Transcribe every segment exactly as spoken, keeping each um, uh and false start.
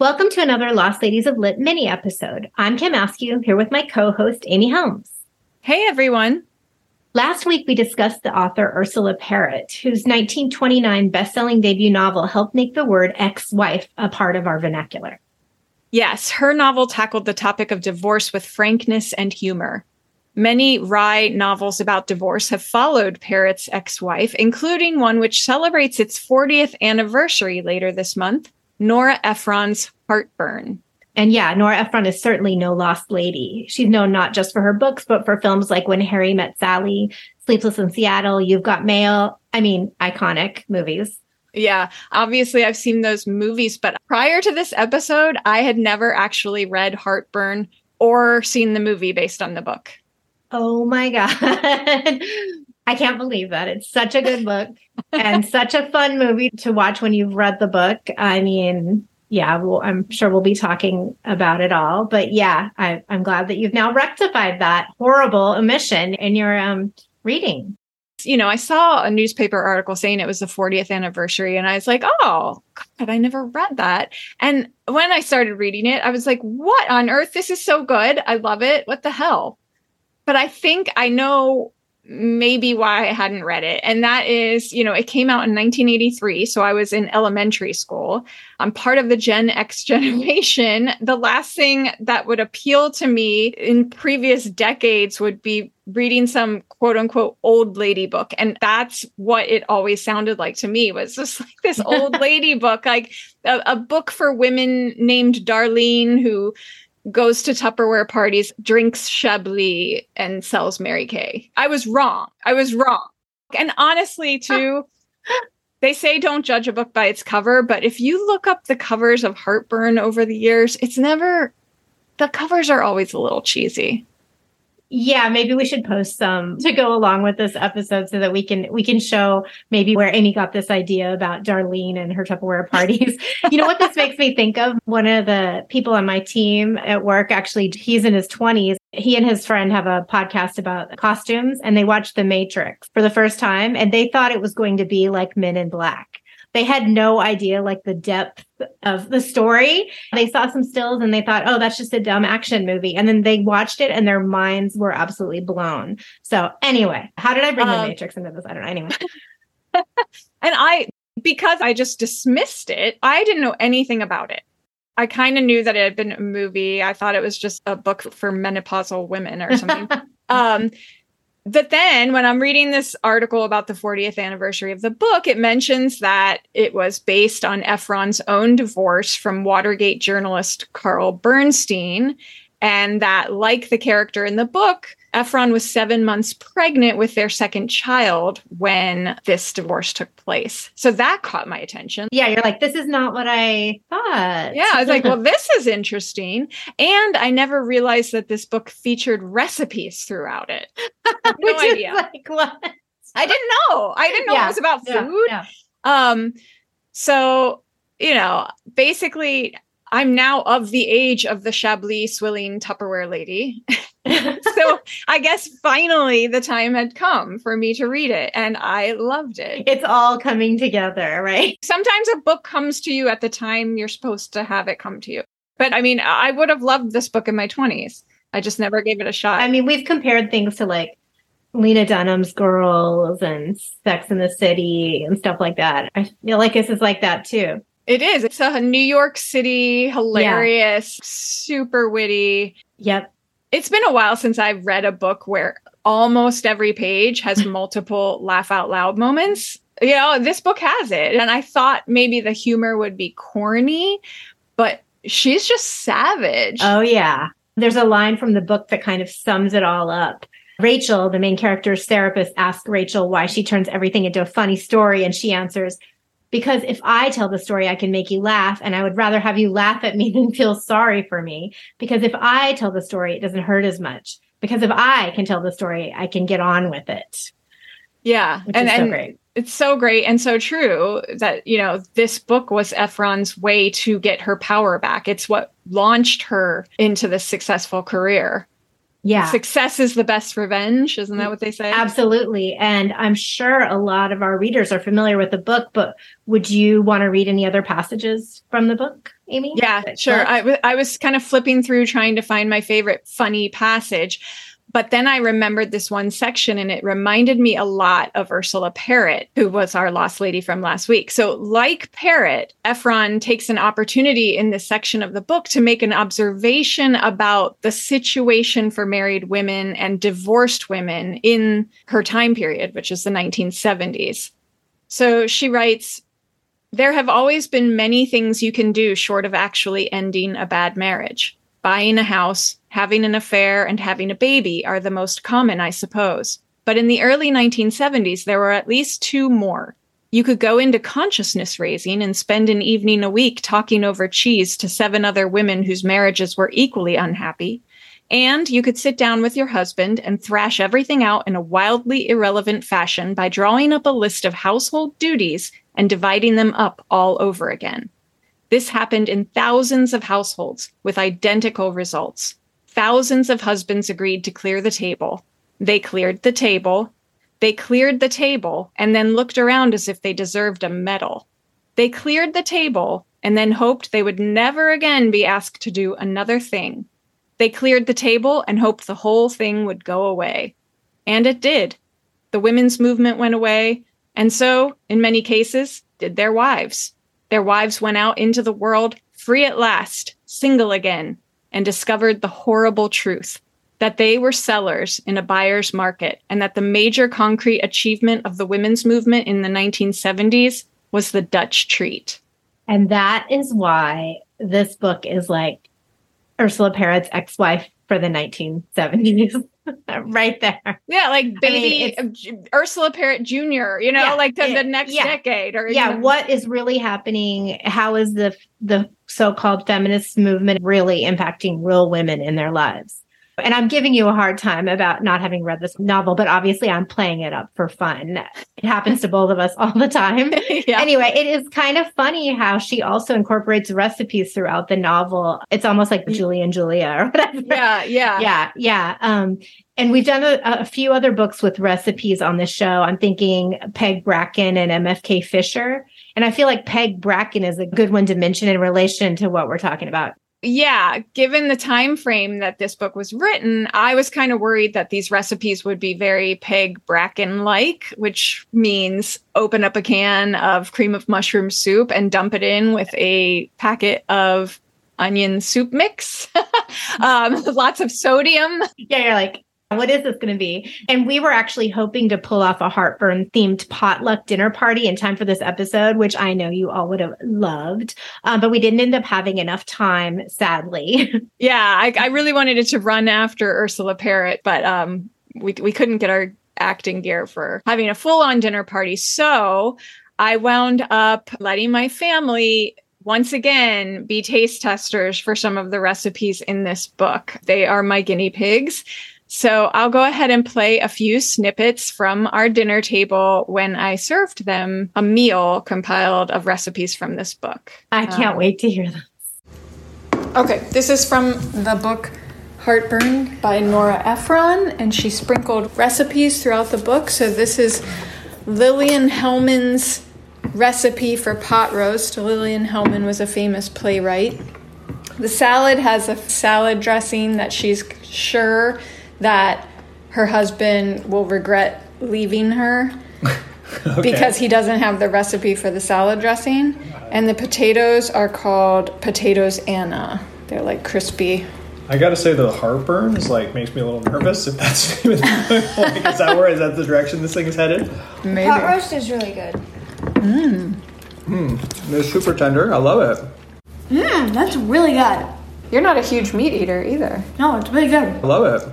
Welcome to another Lost Ladies of Lit mini episode. I'm Kim Askew, here with my co-host, Amy Helms. Hey, everyone. Last week, we discussed the author Ursula Parrott, whose nineteen twenty-nine best-selling debut novel helped make the word ex-wife a part of our vernacular. Yes, her novel tackled the topic of divorce with frankness and humor. Many wry novels about divorce have followed Parrott's ex-wife, including one which celebrates its fortieth anniversary later this month, Nora Ephron's Heartburn. And yeah, Nora Ephron is certainly no lost lady. She's known not just for her books, but for films like When Harry Met Sally, Sleepless in Seattle, You've Got Mail. I mean, iconic movies. Yeah, obviously I've seen those movies, but prior to this episode, I had never actually read Heartburn or seen the movie based on the book. Oh my God. I can't believe that. It's such a good book and such a fun movie to watch when you've read the book. I mean, yeah, we'll, I'm sure we'll be talking about it all. But yeah, I, I'm glad that you've now rectified that horrible omission in your um, reading. You know, I saw a newspaper article saying it was the fortieth anniversary, and I was like, oh, God, I never read that. And when I started reading it, I was like, what on earth? This is so good. I love it. What the hell? But I think I know maybe why I hadn't read it. And that is, you know, it came out in nineteen eighty-three. So I was in elementary school. I'm part of the Gen X generation. The last thing that would appeal to me in previous decades would be reading some quote unquote old lady book. And that's what it always sounded like to me, was just like this old lady book, like a, a book for women named Darlene who goes to Tupperware parties, drinks Chablis, and sells Mary Kay. I was wrong. I was wrong. And honestly, too, they say don't judge a book by its cover, but if you look up the covers of Heartburn over the years, it's never, the covers are always a little cheesy. Yeah, maybe we should post some to go along with this episode so that we can we can show maybe where Amy got this idea about Darlene and her Tupperware parties. You know what this makes me think of? One of the people on my team at work, actually, he's in his twenties. He and his friend have a podcast about costumes, and they watched The Matrix for the first time, and they thought it was going to be like Men in Black. They had no idea, like, the depth of the story. They saw some stills and they thought, oh, that's just a dumb action movie. And then they watched it and their minds were absolutely blown. So anyway, how did I bring um, The Matrix into this? I don't know. Anyway. And I, because I just dismissed it, I didn't know anything about it. I kind of knew that it had been a movie. I thought it was just a book for menopausal women or something. um But then when I'm reading this article about the fortieth anniversary of the book, it mentions that it was based on Ephron's own divorce from Watergate journalist Carl Bernstein. And that, like the character in the book, Ephron was seven months pregnant with their second child when this divorce took place. So that caught my attention. Yeah, you're like, this is not what I thought. Yeah, I was like, well, this is interesting. And I never realized that this book featured recipes throughout it. No idea. Like, what? I didn't know. I didn't know yeah, it was about food. Yeah, yeah. Um, so, you know, basically, I'm now of the age of the Chablis swilling Tupperware lady. So I guess finally the time had come for me to read it, and I loved it. It's all coming together, right? Sometimes a book comes to you at the time you're supposed to have it come to you. But I mean, I would have loved this book in my twenties. I just never gave it a shot. I mean, we've compared things to like Lena Dunham's Girls and Sex in the City and stuff like that. I feel like this is like that too. It is. It's a New York City, hilarious, yeah. super witty. Yep. It's been a while since I've read a book where almost every page has multiple laugh out loud moments. You know, this book has it. And I thought maybe the humor would be corny, but she's just savage. Oh, yeah. There's a line from the book that kind of sums it all up. Rachel, the main character's therapist, asks Rachel why she turns everything into a funny story. And she answers, because if I tell the story, I can make you laugh, and I would rather have you laugh at me than feel sorry for me. Because if I tell the story, it doesn't hurt as much. Because if I can tell the story, I can get on with it. Yeah. Which and, is so and great. It's so great and so true that, you know, this book was Ephron's way to get her power back. It's what launched her into this successful career. Yeah. Success is the best revenge. Isn't that what they say? Absolutely. And I'm sure a lot of our readers are familiar with the book, but would you want to read any other passages from the book, Amy? Yeah, sure. I, w- I was kind of flipping through trying to find my favorite funny passage, but then I remembered this one section and it reminded me a lot of Ursula Parrott, who was our lost lady from last week. So like Parrott, Ephron takes an opportunity in this section of the book to make an observation about the situation for married women and divorced women in her time period, which is the nineteen seventies. So she writes, "There have always been many things you can do short of actually ending a bad marriage. Buying a house, having an affair, and having a baby are the most common, I suppose. But in the early nineteen seventies, there were at least two more. You could go into consciousness raising and spend an evening a week talking over cheese to seven other women whose marriages were equally unhappy. And you could sit down with your husband and thrash everything out in a wildly irrelevant fashion by drawing up a list of household duties and dividing them up all over again. This happened in thousands of households with identical results. Thousands of husbands agreed to clear the table. They cleared the table. They cleared the table and then looked around as if they deserved a medal. They cleared the table and then hoped they would never again be asked to do another thing. They cleared the table and hoped the whole thing would go away. And it did. The women's movement went away. And so, in many cases, did their wives. Their wives went out into the world, free at last, single again, and discovered the horrible truth, that they were sellers in a buyer's market, and that the major concrete achievement of the women's movement in the nineteen seventies was the Dutch treat." And that is why this book is like Ursula Parrott's ex-wife for the nineteen seventies. Right there. Yeah, like baby I mean, Ursula Parrott Junior, you know, yeah, like the, it, the next yeah. decade. or Yeah, you know. What is really happening? How is the the so-called feminist movement really impacting real women in their lives? And I'm giving you a hard time about not having read this novel, but obviously I'm playing it up for fun. It happens to both of us all the time. Yeah. Anyway, it is kind of funny how she also incorporates recipes throughout the novel. It's almost like Julie and Julia or whatever. Yeah, yeah. Yeah, yeah. Um, and we've done a, a few other books with recipes on the show. I'm thinking Peg Bracken and M F K Fisher. And I feel like Peg Bracken is a good one to mention in relation to what we're talking about. Yeah, given the time frame that this book was written, I was kind of worried that these recipes would be very Peg Bracken-like, which means open up a can of cream of mushroom soup and dump it in with a packet of onion soup mix. um, lots of sodium. Yeah, you're like, what is this going to be? And we were actually hoping to pull off a Heartburn-themed potluck dinner party in time for this episode, which I know you all would have loved. Um, but we didn't end up having enough time, sadly. Yeah, I, I really wanted it to run after Ursula Parrott, but um, we, we couldn't get our acting gear for having a full-on dinner party. So I wound up letting my family once again be taste testers for some of the recipes in this book. They are my guinea pigs. So I'll go ahead and play a few snippets from our dinner table when I served them a meal compiled of recipes from this book. I can't um, wait to hear this. Okay, this is from the book Heartburn by Nora Ephron, and she sprinkled recipes throughout the book. So this is Lillian Hellman's recipe for pot roast. Lillian Hellman was a famous playwright. The salad has a salad dressing that she's sure that her husband will regret leaving her okay. because he doesn't have the recipe for the salad dressing. And the potatoes are called Potatoes Anna. They're like crispy. I gotta say the Heartburn is like makes me a little nervous. If that's like, is that where is that the direction this thing is headed? Maybe. Pot roast is really good. Mmm. Mmm. It's super tender. I love it. Mmm. That's really good. You're not a huge meat eater either. No, it's really good. I love it.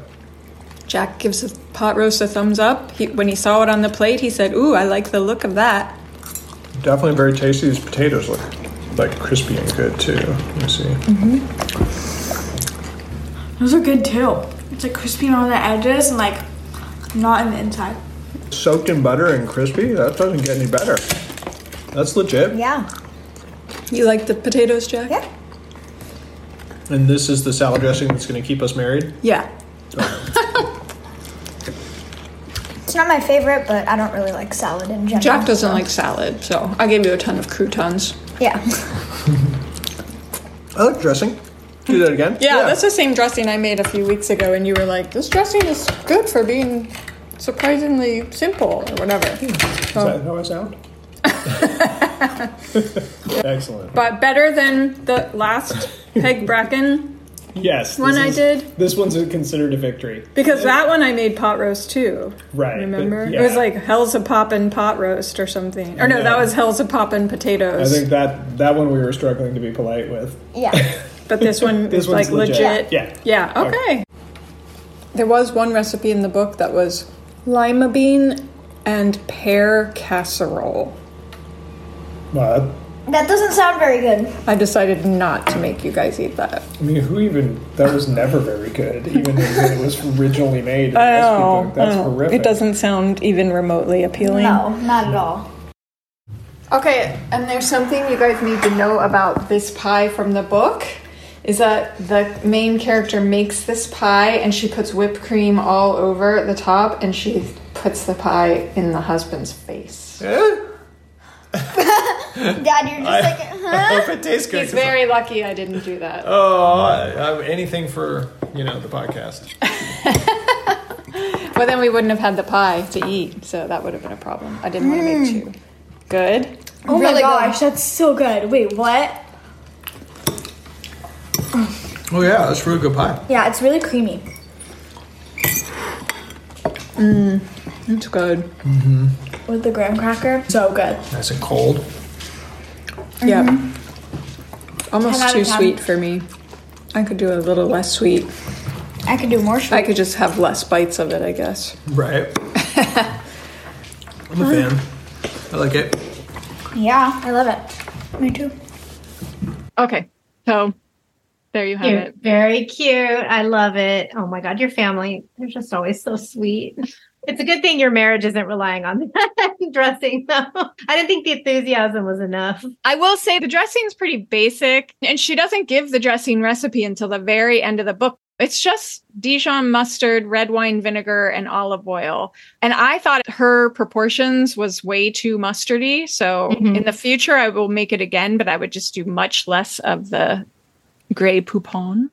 Jack gives the pot roast a thumbs up. He, when he saw it on the plate, he said, "Ooh, I like the look of that." Definitely very tasty. These potatoes look like crispy and good too. Let me see. Mm-hmm. Those are good too. It's like crispy on the edges and like not in the inside. Soaked in butter and crispy? That doesn't get any better. That's legit. Yeah. You like the potatoes, Jack? Yeah. And this is the salad dressing that's going to keep us married? Yeah. It's not my favorite, but I don't really like salad in general. Jack doesn't so. like salad, so I gave you a ton of croutons. Yeah. I like dressing. Do that again? Yeah, yeah, that's the same dressing I made a few weeks ago, and you were like, this dressing is good for being surprisingly simple or whatever. Hmm. Is so. that how I sound? Excellent. But better than the last Peg Bracken yes, one I is, did. This one's considered a victory. Because that one I made pot roast too. Right. Remember? But, yeah. It was like Hell's a Poppin' Pot Roast or something. Or no, yeah. that was Hell's a Poppin' Potatoes. I think that, that one we were struggling to be polite with. Yeah. But this one this is like legit. legit. Yeah. Yeah. yeah. Okay. okay. There was one recipe in the book that was lima bean and pear casserole. What? That doesn't sound very good. I decided not to make you guys eat that. I mean, who even... That was never very good, even when it was originally made. In I know. Book. That's I know. horrific. It doesn't sound even remotely appealing. No, not at all. Okay, and there's something you guys need to know about this pie from the book, is that the main character makes this pie, and she puts whipped cream all over the top, and she puts the pie in the husband's face. Eh? Dad, you're just I, like, huh? I hope it tastes good. He's very I'm, lucky I didn't do that. Oh, I, I, anything for, you know, the podcast. Well, then we wouldn't have had the pie to eat, so that would have been a problem. I didn't mm. want to make two. Good. Oh really my gosh, good. That's so good. Wait, what? Oh yeah, that's really good pie. Yeah, it's really creamy. Mmm, it's good. Mm-hmm. With the graham cracker, so good. Nice and cold. Mm-hmm. Yeah. Almost too sweet for me. I could do a little less sweet. I could do more sweet. I could just have less bites of it, I guess. Right. I'm a fan. I like it. Yeah, I love it. Me too. Okay, so there you have You're it. Very cute. I love it. Oh my God, your family, they're just always so sweet. It's a good thing your marriage isn't relying on that dressing, though. I didn't think the enthusiasm was enough. I will say the dressing's pretty basic, and she doesn't give the dressing recipe until the very end of the book. It's just Dijon mustard, red wine vinegar, and olive oil. And I thought her proportions was way too mustardy. So mm-hmm. in the future, I will make it again, but I would just do much less of the gray poupon.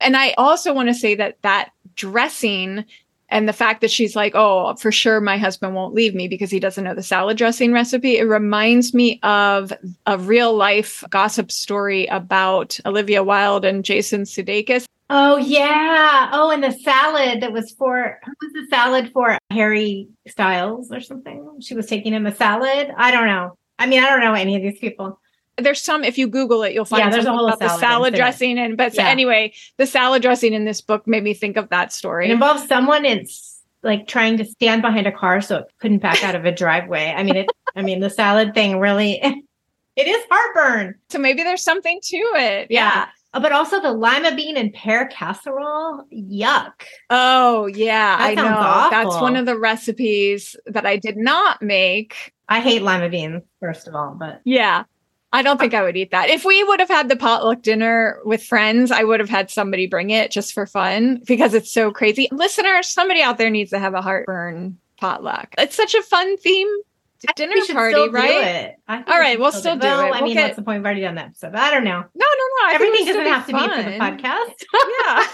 And I also want to say that that dressing and the fact that she's like, oh, for sure, my husband won't leave me because he doesn't know the salad dressing recipe. It reminds me of a real life gossip story about Olivia Wilde and Jason Sudeikis. Oh, yeah. Oh, and the salad that was for, who was the salad for? Harry Styles or something? She was taking him a salad? I don't know. I mean, I don't know any of these people. There's some, if you Google it, you'll find yeah, there's a whole about salad the salad dressing. And But yeah. so anyway, the salad dressing in this book made me think of that story. It involves someone it's like trying to stand behind a car so it couldn't back out of a driveway. I mean, it. I mean, the salad thing really, it is heartburn. So maybe there's something to it. Yeah. yeah. Oh, but also the lima bean and pear casserole. Yuck. Oh, yeah. That I know. Awful. That's one of the recipes that I did not make. I hate lima beans, first of all. But yeah, I don't think I would eat that. If we would have had the potluck dinner with friends, I would have had somebody bring it just for fun because it's so crazy. Listeners, somebody out there needs to have a heartburn potluck. It's such a fun theme. Dinner party, right? All right, we'll still do it. I mean, what's the point? We've already done that episode. I don't know. No, no, no. Everything doesn't have to be for the podcast. Yeah.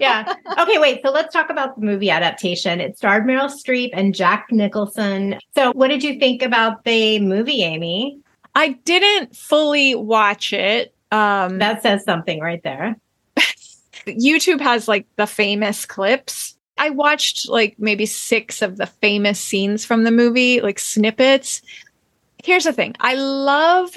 yeah. Okay, wait. So let's talk about the movie adaptation. It starred Meryl Streep and Jack Nicholson. So what did you think about the movie, Amy? I didn't fully watch it. Um, that says something right there. YouTube has like the famous clips. I watched like maybe six of the famous scenes from the movie, like snippets. Here's the thing. I love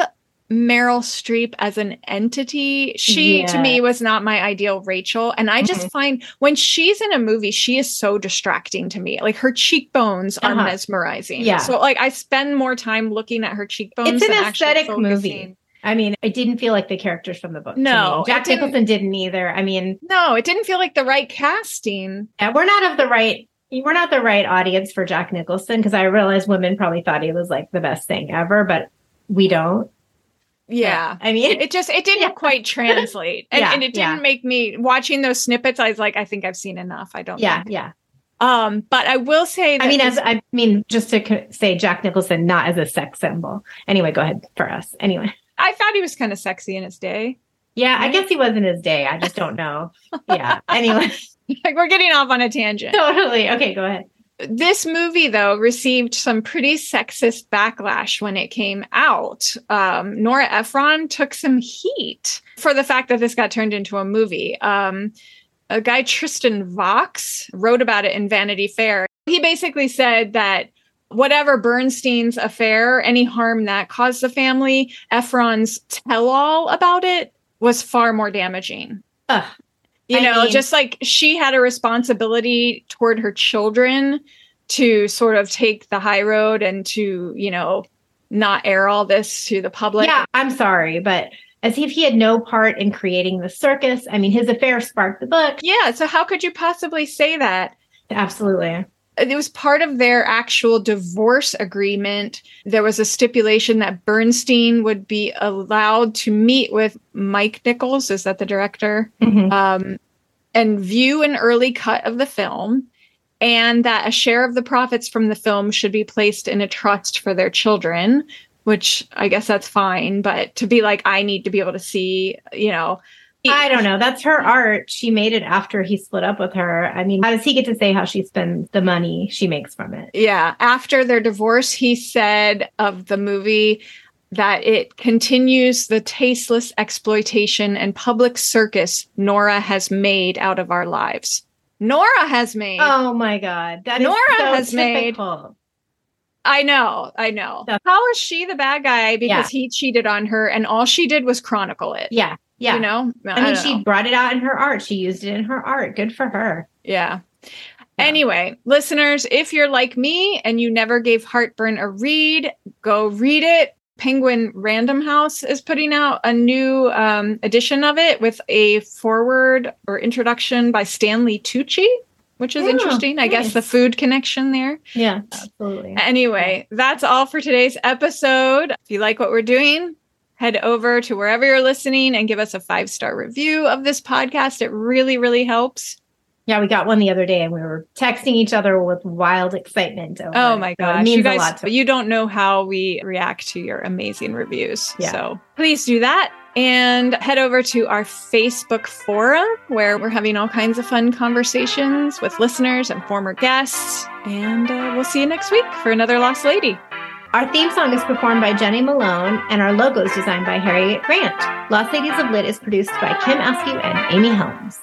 Meryl Streep as an entity. She, yeah. to me, was not my ideal Rachel. And I just mm-hmm. find when she's in a movie, she is so distracting to me. Like her cheekbones uh-huh. are mesmerizing. Yeah. So like I spend more time looking at her cheekbones. It's an than aesthetic actually movie. I mean, it didn't feel like the characters from the book. No. Jack Nicholson didn't either. I mean. No, it didn't feel like the right casting. Yeah, we're not of the right. We're not the right audience for Jack Nicholson because I realize women probably thought he was like the best thing ever, but we don't. Yeah. I mean, it just, it didn't yeah. quite translate. And, yeah, and it didn't yeah. make me, watching those snippets, I was like, I think I've seen enough. I don't yeah, know. Yeah. Um, but I will say, that I mean, as I mean, just to say Jack Nicholson, not as a sex symbol. Anyway, go ahead for us. Anyway. I thought he was kind of sexy in his day. Yeah. Right? I guess he was in his day. I just don't know. Yeah. Anyway. Like, we're getting off on a tangent. Totally. Okay. Go ahead. This movie, though, received some pretty sexist backlash when it came out. Um, Nora Ephron took some heat for the fact that this got turned into a movie. Um, a guy, Tristan Vox, wrote about it in Vanity Fair. He basically said that whatever Bernstein's affair, any harm that caused the family, Ephron's tell-all about it was far more damaging. Ugh. You I know, mean, just like she had a responsibility toward her children to sort of take the high road and to, you know, not air all this to the public. Yeah, I'm sorry, but as if he had no part in creating the circus. I mean, his affair sparked the book. Yeah. So how could you possibly say that? Absolutely. It was part of their actual divorce agreement. There was a stipulation that Bernstein would be allowed to meet with Mike Nichols, is that the director, mm-hmm. um, and view an early cut of the film, and that a share of the profits from the film should be placed in a trust for their children, which I guess that's fine. But to be like, I need to be able to see, you know, I don't know. That's her art. She made it after he split up with her. I mean, how does he get to say how she spends the money she makes from it? Yeah. After their divorce, he said of the movie that it continues the tasteless exploitation and public circus Nora has made out of our lives. Nora has made. Oh, my God. That Nora is so has typical. Made. I know. I know. So, how is she the bad guy? Because yeah. he cheated on her and all she did was chronicle it. Yeah. Yeah. You know, no, I mean, I she know. Brought it out in her art. She used it in her art. Good for her. Yeah. yeah. Anyway, listeners, if you're like me and you never gave Heartburn a read, go read it. Penguin Random House is putting out a new um, edition of it with a foreword or introduction by Stanley Tucci, which is oh, interesting. Nice. I guess the food connection there. Yeah, absolutely. Anyway, yeah. that's all for today's episode. If you like what we're doing, head over to wherever you're listening and give us a five-star review of this podcast. It really, really helps. Yeah, we got one the other day and we were texting each other with wild excitement. Over oh, my gosh. So it means you guys, a lot to you don't know how we react to your amazing reviews. Yeah. So please do that. And head over to our Facebook forum where we're having all kinds of fun conversations with listeners and former guests. And uh, we'll see you next week for another Lost Lady. Our theme song is performed by Jenny Malone, and our logo is designed by Harriet Grant. Lost Ladies of Lit is produced by Kim Askew and Amy Helms.